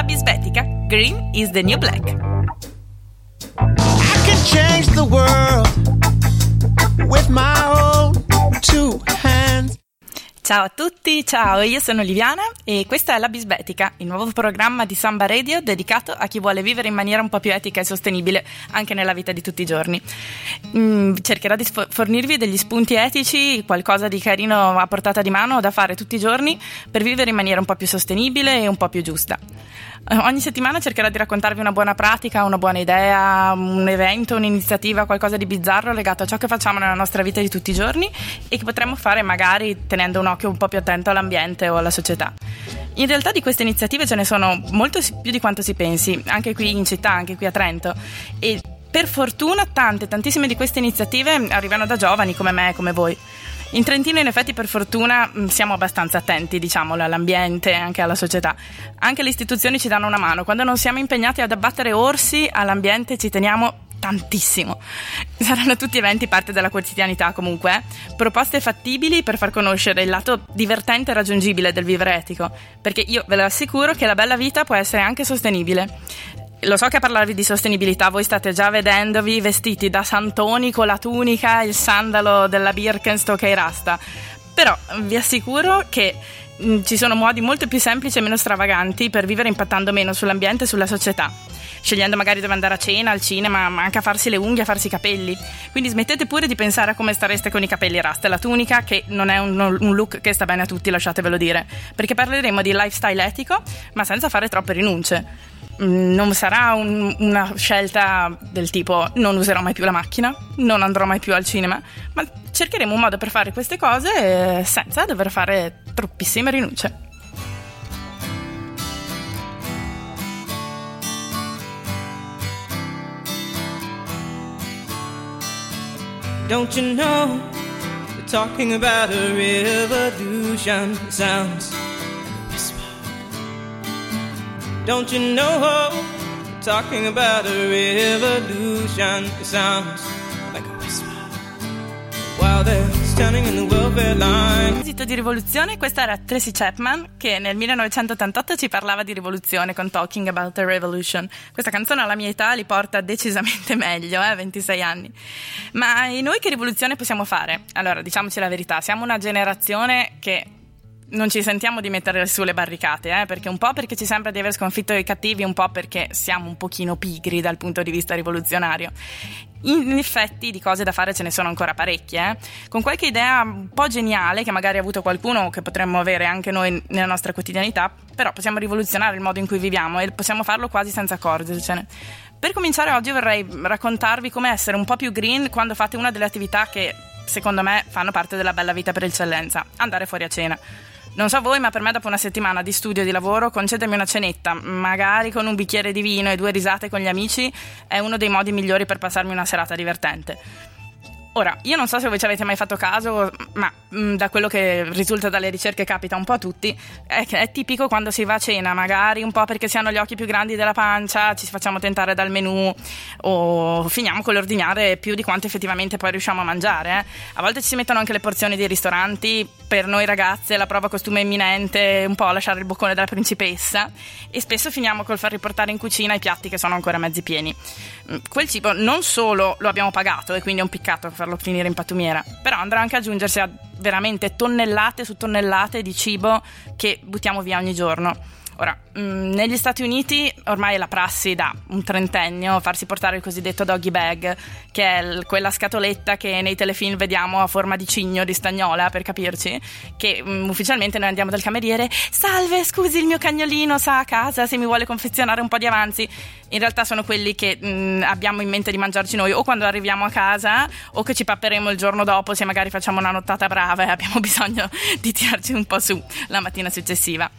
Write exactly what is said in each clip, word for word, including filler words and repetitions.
La Bisbetica, Green is the New Black. I can change the world with my own two hands. Ciao a tutti, ciao, io sono Liviana e questa è La Bisbetica, il nuovo programma di Samba Radio dedicato a chi vuole vivere in maniera un po' più etica e sostenibile anche nella vita di tutti i giorni. Mm, cercherò di fornirvi degli spunti etici, qualcosa di carino a portata di mano da fare tutti i giorni per vivere in maniera un po' più sostenibile e un po' più giusta. Ogni settimana cercherò di raccontarvi una buona pratica, una buona idea, un evento, un'iniziativa, qualcosa di bizzarro legato a ciò che facciamo nella nostra vita di tutti i giorni e che potremmo fare magari tenendo un occhio un po' più attento all'ambiente o alla società. In realtà di queste iniziative ce ne sono molto più di quanto si pensi, anche qui in città, anche qui a Trento, e per fortuna tante, tantissime di queste iniziative arrivano da giovani come me e come voi. In Trentino in effetti per fortuna siamo abbastanza attenti, diciamolo, all'ambiente e anche alla società. Anche le istituzioni ci danno una mano, quando non siamo impegnati ad abbattere orsi all'ambiente ci teniamo tantissimo. Saranno tutti eventi parte della quotidianità comunque, proposte fattibili per far conoscere il lato divertente e raggiungibile del vivere etico, perché io ve lo assicuro che la bella vita può essere anche sostenibile. Lo so che a parlarvi di sostenibilità voi state già vedendovi vestiti da santoni con la tunica, il sandalo della Birkenstock e i rasta, però vi assicuro che ci sono modi molto più semplici e meno stravaganti per vivere impattando meno sull'ambiente e sulla società, scegliendo magari dove andare a cena, al cinema, ma anche a farsi le unghie, a farsi i capelli. Quindi smettete pure di pensare a come stareste con i capelli rasta e la tunica, che non è un, un look che sta bene a tutti, lasciatevelo dire, perché parleremo di lifestyle etico ma senza fare troppe rinunce. Non sarà un, una scelta del tipo non userò mai più la macchina, non andrò mai più al cinema, ma cercheremo un modo per fare queste cose senza dover fare troppissime rinunce. Don't you know we're talking about a revolution sounds. Don't you know, we're talking about a revolution. It sounds like a whisper while they're standing in the welfare line. A proposito di rivoluzione, questa era Tracy Chapman che nel millenovecentottantotto ci parlava di rivoluzione con Talking About a Revolution. Questa canzone alla mia età li porta decisamente meglio, eh, ventisei anni. Ma e noi che rivoluzione possiamo fare? Allora, diciamoci la verità, siamo una generazione che non ci sentiamo di mettere su le barricate, eh? Perché un po' perché ci sembra di aver sconfitto i cattivi, un po' perché siamo un pochino pigri dal punto di vista rivoluzionario. In effetti di cose da fare ce ne sono ancora parecchie, eh? Con qualche idea un po' geniale che magari ha avuto qualcuno o che potremmo avere anche noi nella nostra quotidianità, però possiamo rivoluzionare il modo in cui viviamo e possiamo farlo quasi senza accorgercene. Per cominciare oggi vorrei raccontarvi come essere un po' più green quando fate una delle attività che secondo me fanno parte della bella vita per eccellenza: andare fuori a cena. Non so voi, ma per me dopo una settimana di studio e di lavoro concedermi una cenetta, magari con un bicchiere di vino e due risate con gli amici, è uno dei modi migliori per passarmi una serata divertente. Ora, io non so se voi ci avete mai fatto caso, ma mh, da quello che risulta dalle ricerche capita un po' a tutti, è, è tipico quando si va a cena, magari un po' perché si hanno gli occhi più grandi della pancia, ci facciamo tentare dal menù o finiamo con l'ordinare più di quanto effettivamente poi riusciamo a mangiare. Eh. A volte ci si mettono anche le porzioni dei ristoranti, per noi ragazze la prova costume imminente, un po' lasciare il boccone della principessa, e spesso finiamo col far riportare in cucina i piatti che sono ancora mezzi pieni. Quel cibo non solo lo abbiamo pagato e quindi è un peccato farlo finire in pattumiera, però andrà anche ad aggiungersi a veramente tonnellate su tonnellate di cibo che buttiamo via ogni giorno. Ora, negli Stati Uniti ormai è la prassi da un trentennio farsi portare il cosiddetto doggy bag, che è quella scatoletta che nei telefilm vediamo a forma di cigno, di stagnola per capirci, che um, ufficialmente noi andiamo dal cameriere: salve, scusi, il mio cagnolino sta a casa, se mi vuole confezionare un po' di avanzi. In realtà sono quelli che mh, abbiamo in mente di mangiarci noi o quando arriviamo a casa o che ci papperemo il giorno dopo se magari facciamo una nottata brava e abbiamo bisogno di tirarci un po' su la mattina successiva.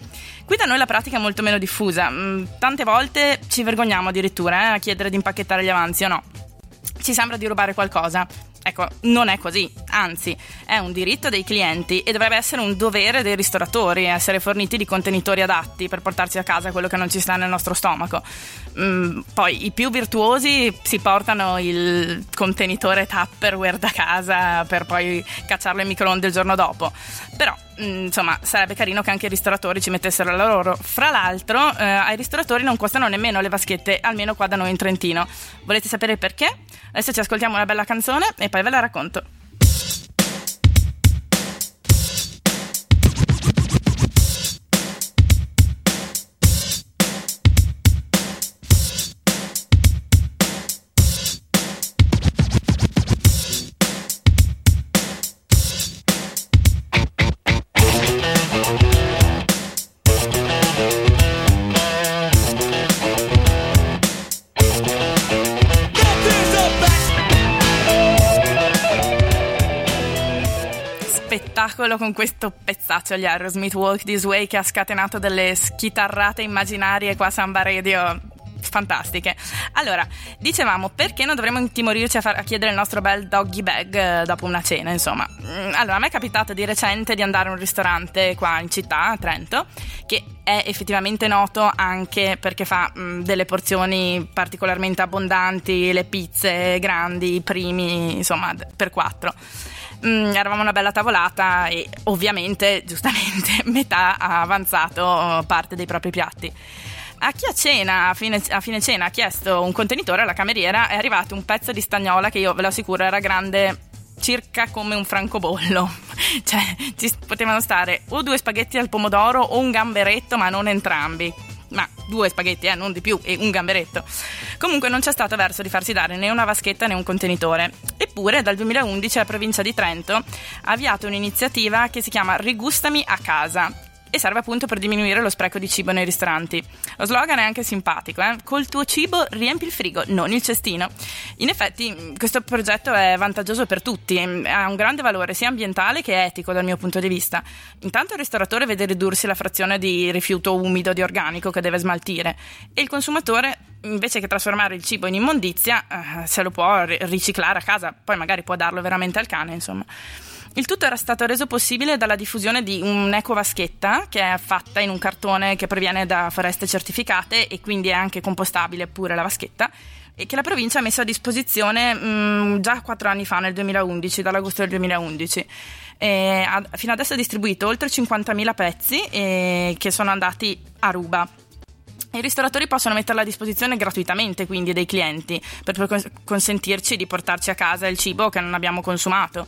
Qui da noi la pratica è molto meno diffusa, tante volte ci vergogniamo addirittura eh, a chiedere di impacchettare gli avanzi o no, ci sembra di rubare qualcosa. Ecco, non è così, anzi è un diritto dei clienti e dovrebbe essere un dovere dei ristoratori essere forniti di contenitori adatti per portarci a casa quello che non ci sta nel nostro stomaco. Mm, poi i più virtuosi si portano il contenitore Tupperware da casa per poi cacciarlo in microonde il giorno dopo, però insomma sarebbe carino che anche i ristoratori ci mettessero la loro. Fra l'altro eh, ai ristoratori non costano nemmeno le vaschette, almeno qua da noi in Trentino. Volete sapere perché? Adesso ci ascoltiamo una bella canzone e poi ve la racconto. Con questo pezzaccio agli Aerosmith, Walk This Way, che ha scatenato delle schitarrate immaginarie qua a Samba Radio fantastiche. Allora, dicevamo, perché non dovremmo intimorirci a, far, a chiedere il nostro bel doggy bag eh, dopo una cena, insomma. Allora, a me è capitato di recente di andare a un ristorante qua in città, a Trento, che è effettivamente noto anche perché fa mh, delle porzioni particolarmente abbondanti, le pizze grandi, i primi, insomma, per quattro. Mm, eravamo una bella tavolata e ovviamente, giustamente, metà ha avanzato parte dei propri piatti. A chi a cena, a fine, a fine cena, ha chiesto un contenitore alla cameriera, è arrivato un pezzo di stagnola che io ve lo assicuro era grande circa come un francobollo. Cioè, ci potevano stare o due spaghetti al pomodoro o un gamberetto, ma non entrambi. Ma due spaghetti, eh, non di più, e un gamberetto. Comunque non c'è stato verso di farsi dare né una vaschetta né un contenitore. Eppure dal duemilaundici la provincia di Trento ha avviato un'iniziativa che si chiama Rigustami a casa e serve appunto per diminuire lo spreco di cibo nei ristoranti. Lo slogan è anche simpatico, eh? Col tuo cibo riempi il frigo, non il cestino. In effetti questo progetto è vantaggioso per tutti, ha un grande valore sia ambientale che etico dal mio punto di vista. Intanto il ristoratore vede ridursi la frazione di rifiuto umido, di organico che deve smaltire, e il consumatore, invece che trasformare il cibo in immondizia, eh, se lo può riciclare a casa, poi magari può darlo veramente al cane, insomma. Il tutto era stato reso possibile dalla diffusione di un'ecovaschetta che è fatta in un cartone che proviene da foreste certificate e quindi è anche compostabile pure la vaschetta, e che la provincia ha messo a disposizione mh, già quattro anni fa, nel duemilaundici, dall'agosto del duemilaundici. E ha, fino adesso ha distribuito oltre cinquantamila pezzi e, che sono andati a ruba. I ristoratori possono metterla a disposizione gratuitamente quindi dei clienti per consentirci di portarci a casa il cibo che non abbiamo consumato.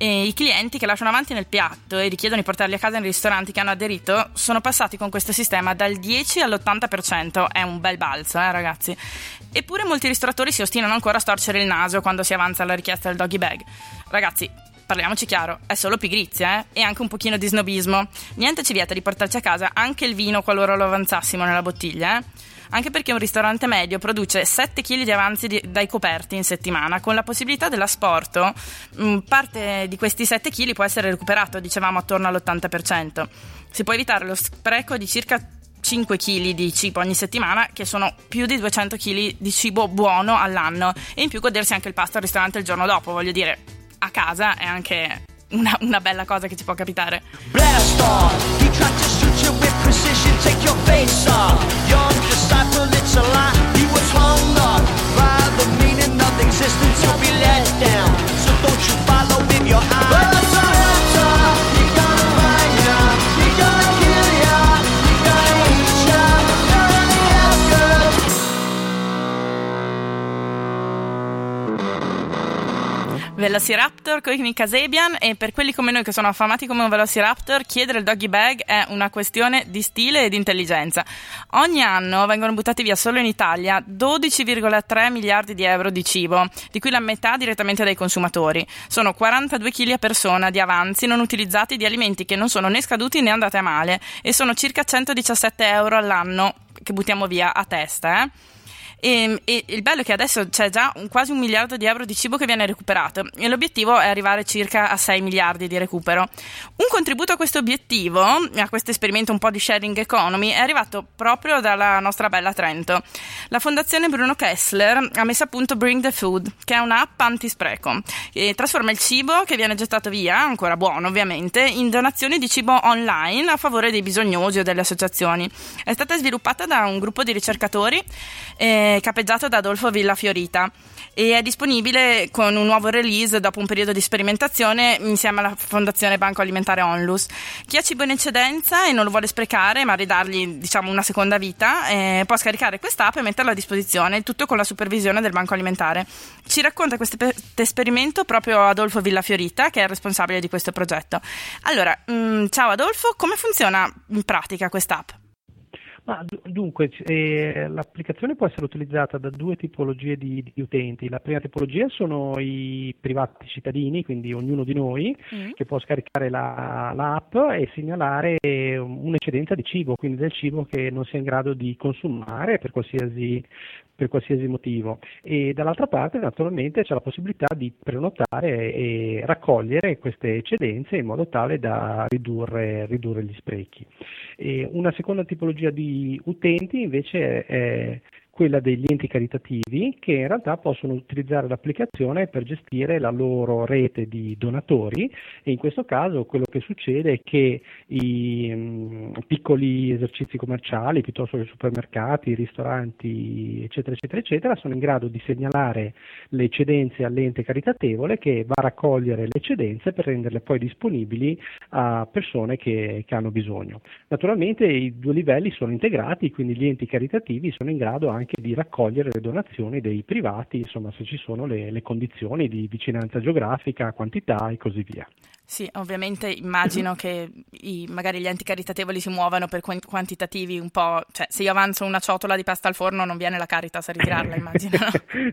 E i clienti che lasciano avanti nel piatto e richiedono di portarli a casa nei ristoranti che hanno aderito sono passati con questo sistema dal dieci all'ottanta per cento. È un bel balzo, eh ragazzi. Eppure molti ristoratori si ostinano ancora a storcere il naso quando si avanza la richiesta del doggy bag. Ragazzi, parliamoci chiaro, è solo pigrizia, eh? E anche un pochino di snobismo. Niente ci vieta di portarci a casa anche il vino qualora lo avanzassimo nella bottiglia, eh? Anche perché un ristorante medio produce sette chili di avanzi di, dai coperti in settimana, con la possibilità dell'asporto. Mh, parte di questi sette chili può essere recuperato, dicevamo attorno all'ottanta per cento. Si può evitare lo spreco di circa cinque chili di cibo ogni settimana, che sono più di duecento chili di cibo buono all'anno, e in più godersi anche il pasto al ristorante il giorno dopo. Voglio dire, a casa è anche una, una bella cosa che ci può capitare. Blast off, he tried to shoot you with precision, take your face off. Young disciple, it's a lie, he was hung up by the meaning of existence, you'll be let down. So don't you follow in your eyes. Velociraptor con i Kasabian, e per quelli come noi che sono affamati come un Velociraptor, chiedere il doggy bag è una questione di stile e di intelligenza. Ogni anno vengono buttati via solo in Italia dodici virgola tre miliardi di euro di cibo, di cui la metà direttamente dai consumatori. Sono quarantadue chili a persona di avanzi non utilizzati di alimenti che non sono né scaduti né andati a male, e sono circa centodiciassette euro all'anno che buttiamo via a testa, eh? E, e il bello è che adesso c'è già un, quasi un miliardo di euro di cibo che viene recuperato, e l'obiettivo è arrivare circa a sei miliardi di recupero. Un contributo a questo obiettivo, a questo esperimento un po' di sharing economy, è arrivato proprio dalla nostra bella Trento. La Fondazione Bruno Kessler ha messo a punto Bring the Food, che è un'app antispreco, e trasforma il cibo che viene gettato via, ancora buono ovviamente, in donazioni di cibo online a favore dei bisognosi o delle associazioni. È stata sviluppata da un gruppo di ricercatori e eh, capeggiato da Adolfo Villafiorita, e è disponibile con un nuovo release dopo un periodo di sperimentazione insieme alla Fondazione Banco Alimentare Onlus. Chi ha cibo in eccedenza e non lo vuole sprecare ma ridargli, diciamo, una seconda vita, eh, può scaricare quest'app e metterla a disposizione, tutto con la supervisione del Banco Alimentare. Ci racconta questo esperimento proprio Adolfo Villafiorita, che è il responsabile di questo progetto. Allora, mh, ciao Adolfo, come funziona in pratica quest'app? Ah, dunque, eh, l'applicazione può essere utilizzata da due tipologie di, di utenti. La prima tipologia sono i privati cittadini, quindi ognuno di noi, mm. che può scaricare la, la app e segnalare un'eccedenza di cibo, quindi del cibo che non sia in grado di consumare per qualsiasi per qualsiasi motivo. E dall'altra parte, naturalmente, c'è la possibilità di prenotare e raccogliere queste eccedenze in modo tale da ridurre, ridurre gli sprechi. E una seconda tipologia di utenti invece è quella degli enti caritativi, che in realtà possono utilizzare l'applicazione per gestire la loro rete di donatori, e in questo caso quello che succede è che i mh, piccoli esercizi commerciali, piuttosto che supermercati, ristoranti, eccetera, eccetera, eccetera, sono in grado di segnalare le eccedenze all'ente caritatevole, che va a raccogliere le eccedenze per renderle poi disponibili a persone che, che hanno bisogno. Naturalmente i due livelli sono integrati, quindi gli enti caritativi sono in grado anche di raccogliere le donazioni dei privati, insomma, se ci sono le, le condizioni di vicinanza geografica, quantità e così via. Sì, ovviamente immagino che i, magari gli enti caritatevoli si muovano per quantitativi un po', cioè se io avanzo una ciotola di pasta al forno non viene la Caritas a ritirarla, immagino.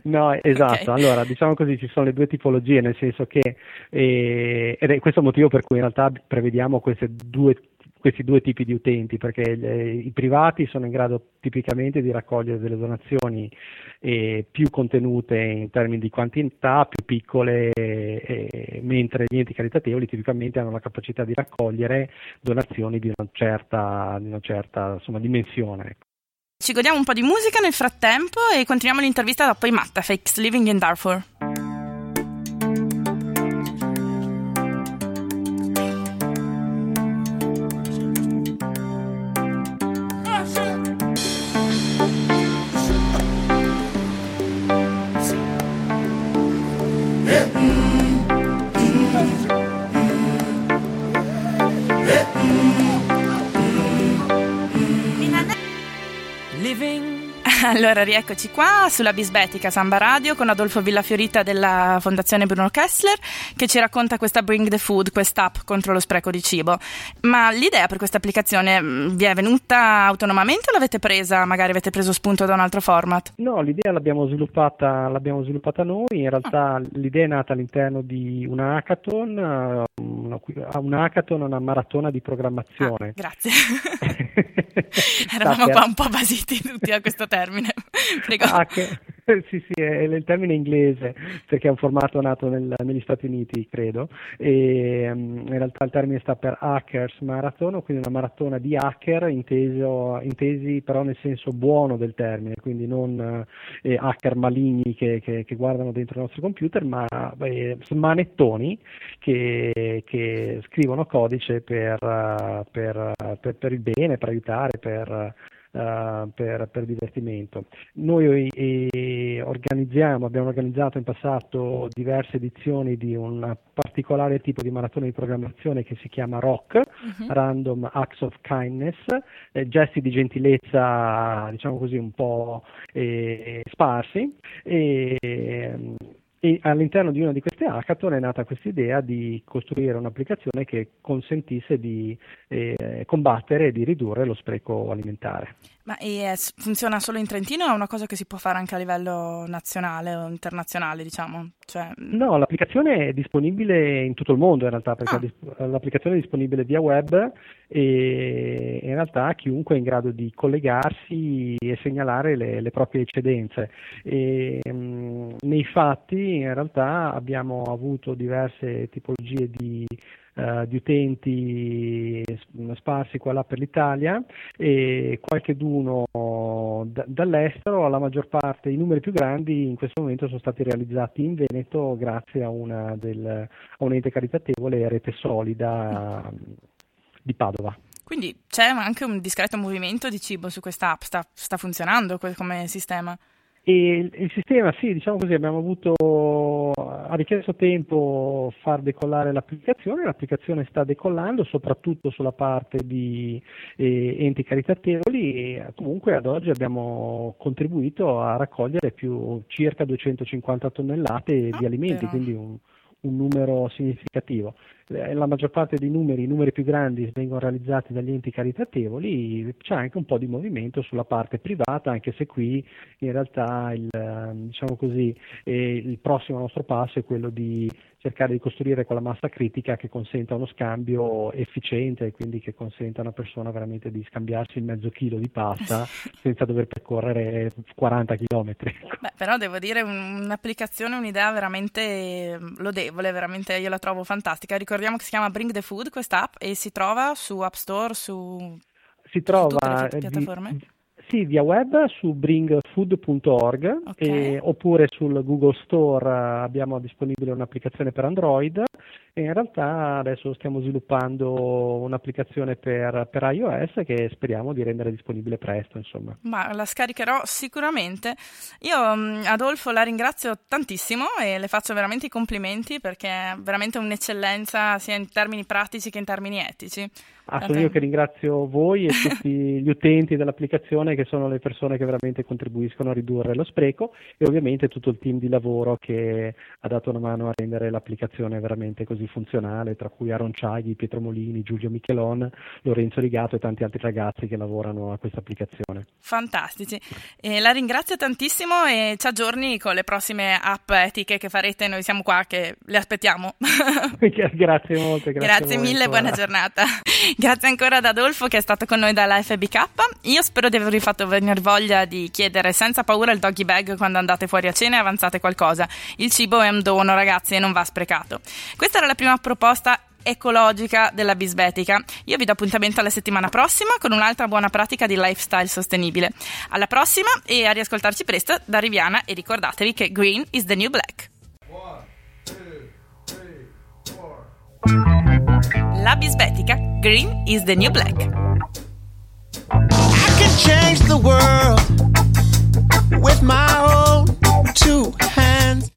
No, esatto, okay. Allora diciamo così, ci sono le due tipologie, nel senso che eh, ed è questo il motivo per cui in realtà prevediamo queste due questi due tipi di utenti, perché gli, i privati sono in grado tipicamente di raccogliere delle donazioni eh, più contenute in termini di quantità, più piccole, eh, mentre gli enti caritatevoli tipicamente hanno la capacità di raccogliere donazioni di una certa, di una certa insomma, dimensione. Ci godiamo un po' di musica nel frattempo e continuiamo l'intervista dopo i Mattafix, Living in Darfur. Allora, rieccoci qua sulla Bisbetica Samba Radio con Adolfo Villafiorita della Fondazione Bruno Kessler, che ci racconta questa Bring the Food, quest'app contro lo spreco di cibo. Ma l'idea per questa applicazione vi è venuta autonomamente o l'avete presa? Magari avete preso spunto da un altro format? No, l'idea l'abbiamo sviluppata, l'abbiamo sviluppata noi. In realtà oh. l'idea è nata all'interno di una hackathon, una hackathon, una maratona di programmazione. Ah, grazie. Eravamo qua un po' basiti tutti a questo termine. Prego. Ah, che, sì, sì, è il termine inglese perché è un formato nato nel, negli Stati Uniti, credo, e um, in realtà il termine sta per Hackers Marathon, quindi una maratona di hacker inteso, intesi però nel senso buono del termine, quindi non eh, hacker maligni che, che, che guardano dentro i nostri computer, ma eh, smanettoni che, che scrivono codice per, per, per, per il bene, per aiutare, per... Uh, per, per divertimento. Noi eh, organizziamo, abbiamo organizzato in passato diverse edizioni di un particolare tipo di maratona di programmazione che si chiama R O C, uh-huh. Random Acts of Kindness, eh, gesti di gentilezza, diciamo così, un po' eh, sparsi, e ehm, E all'interno di una di queste hackathon è nata questa idea di costruire un'applicazione che consentisse di eh, combattere e di ridurre lo spreco alimentare. Ma e funziona solo in Trentino o è una cosa che si può fare anche a livello nazionale o internazionale, diciamo? Cioè... No, l'applicazione è disponibile in tutto il mondo in realtà, perché ah. l'applicazione è disponibile via web e in realtà chiunque è in grado di collegarsi e segnalare le, le proprie eccedenze. E, mh, nei fatti in realtà abbiamo avuto diverse tipologie di, uh, di utenti sparsi qua là per l'Italia e qualcheduno d- dall'estero. La maggior parte, i numeri più grandi in questo momento sono stati realizzati in Veneto grazie a, una del, a un ente caritatevole, Rete Solida di Padova. Quindi c'è anche un discreto movimento di cibo su questa app, sta, sta funzionando come sistema? E il sistema, sì, diciamo così, abbiamo avuto, ha richiesto tempo far decollare l'applicazione, l'applicazione sta decollando soprattutto sulla parte di eh, enti caritatevoli e comunque ad oggi abbiamo contribuito a raccogliere più circa duecentocinquanta tonnellate ah, di alimenti, però. Quindi un, un numero significativo. La maggior parte dei numeri, i numeri più grandi vengono realizzati dagli enti caritatevoli, c'è anche un po' di movimento sulla parte privata, anche se qui in realtà il, diciamo così, eh, il prossimo nostro passo è quello di cercare di costruire quella massa critica che consenta uno scambio efficiente, quindi che consenta a una persona veramente di scambiarsi il mezzo chilo di pasta senza dover percorrere quaranta chilometri. Beh, però devo dire un'applicazione, un'idea veramente lodevole, veramente io la trovo fantastica. Ricordiamo che si chiama Bring the Food questa app e si trova su App Store, su, si trova, su tutte le piattaforme? Vi, sì, via web su bring food punto org, okay. E, oppure sul Google Store abbiamo disponibile un'applicazione per Android e in realtà adesso stiamo sviluppando un'applicazione per, per iOS che speriamo di rendere disponibile presto, insomma. Ma la scaricherò sicuramente. Io Adolfo la ringrazio tantissimo e le faccio veramente i complimenti perché è veramente un'eccellenza sia in termini pratici che in termini etici. Ah, sono io che ringrazio voi e tutti gli utenti dell'applicazione che sono le persone che veramente contribuiscono a ridurre lo spreco e ovviamente tutto il team di lavoro che ha dato una mano a rendere l'applicazione veramente così funzionale, tra cui Aaron Ciaghi, Pietro Molini, Giulio Michelon, Lorenzo Rigato e tanti altri ragazzi che lavorano a questa applicazione. Fantastici, e la ringrazio tantissimo e ci aggiorni con le prossime app etiche che farete, noi siamo qua che le aspettiamo. Grazie molte. Grazie, grazie mille, buona giornata. Grazie ancora ad Adolfo che è stato con noi dalla F B K. Io spero di avervi fatto venire voglia di chiedere senza paura il doggy bag quando andate fuori a cena e avanzate qualcosa. Il cibo è un dono, ragazzi, e non va sprecato. Questa era la prima proposta ecologica della Bisbetica. Io vi do appuntamento alla settimana prossima con un'altra buona pratica di lifestyle sostenibile. Alla prossima e a riascoltarci presto da Riviana e ricordatevi che green is the new black. One, two, three, four. La Bisbetica. Green is the new black. I can change the world.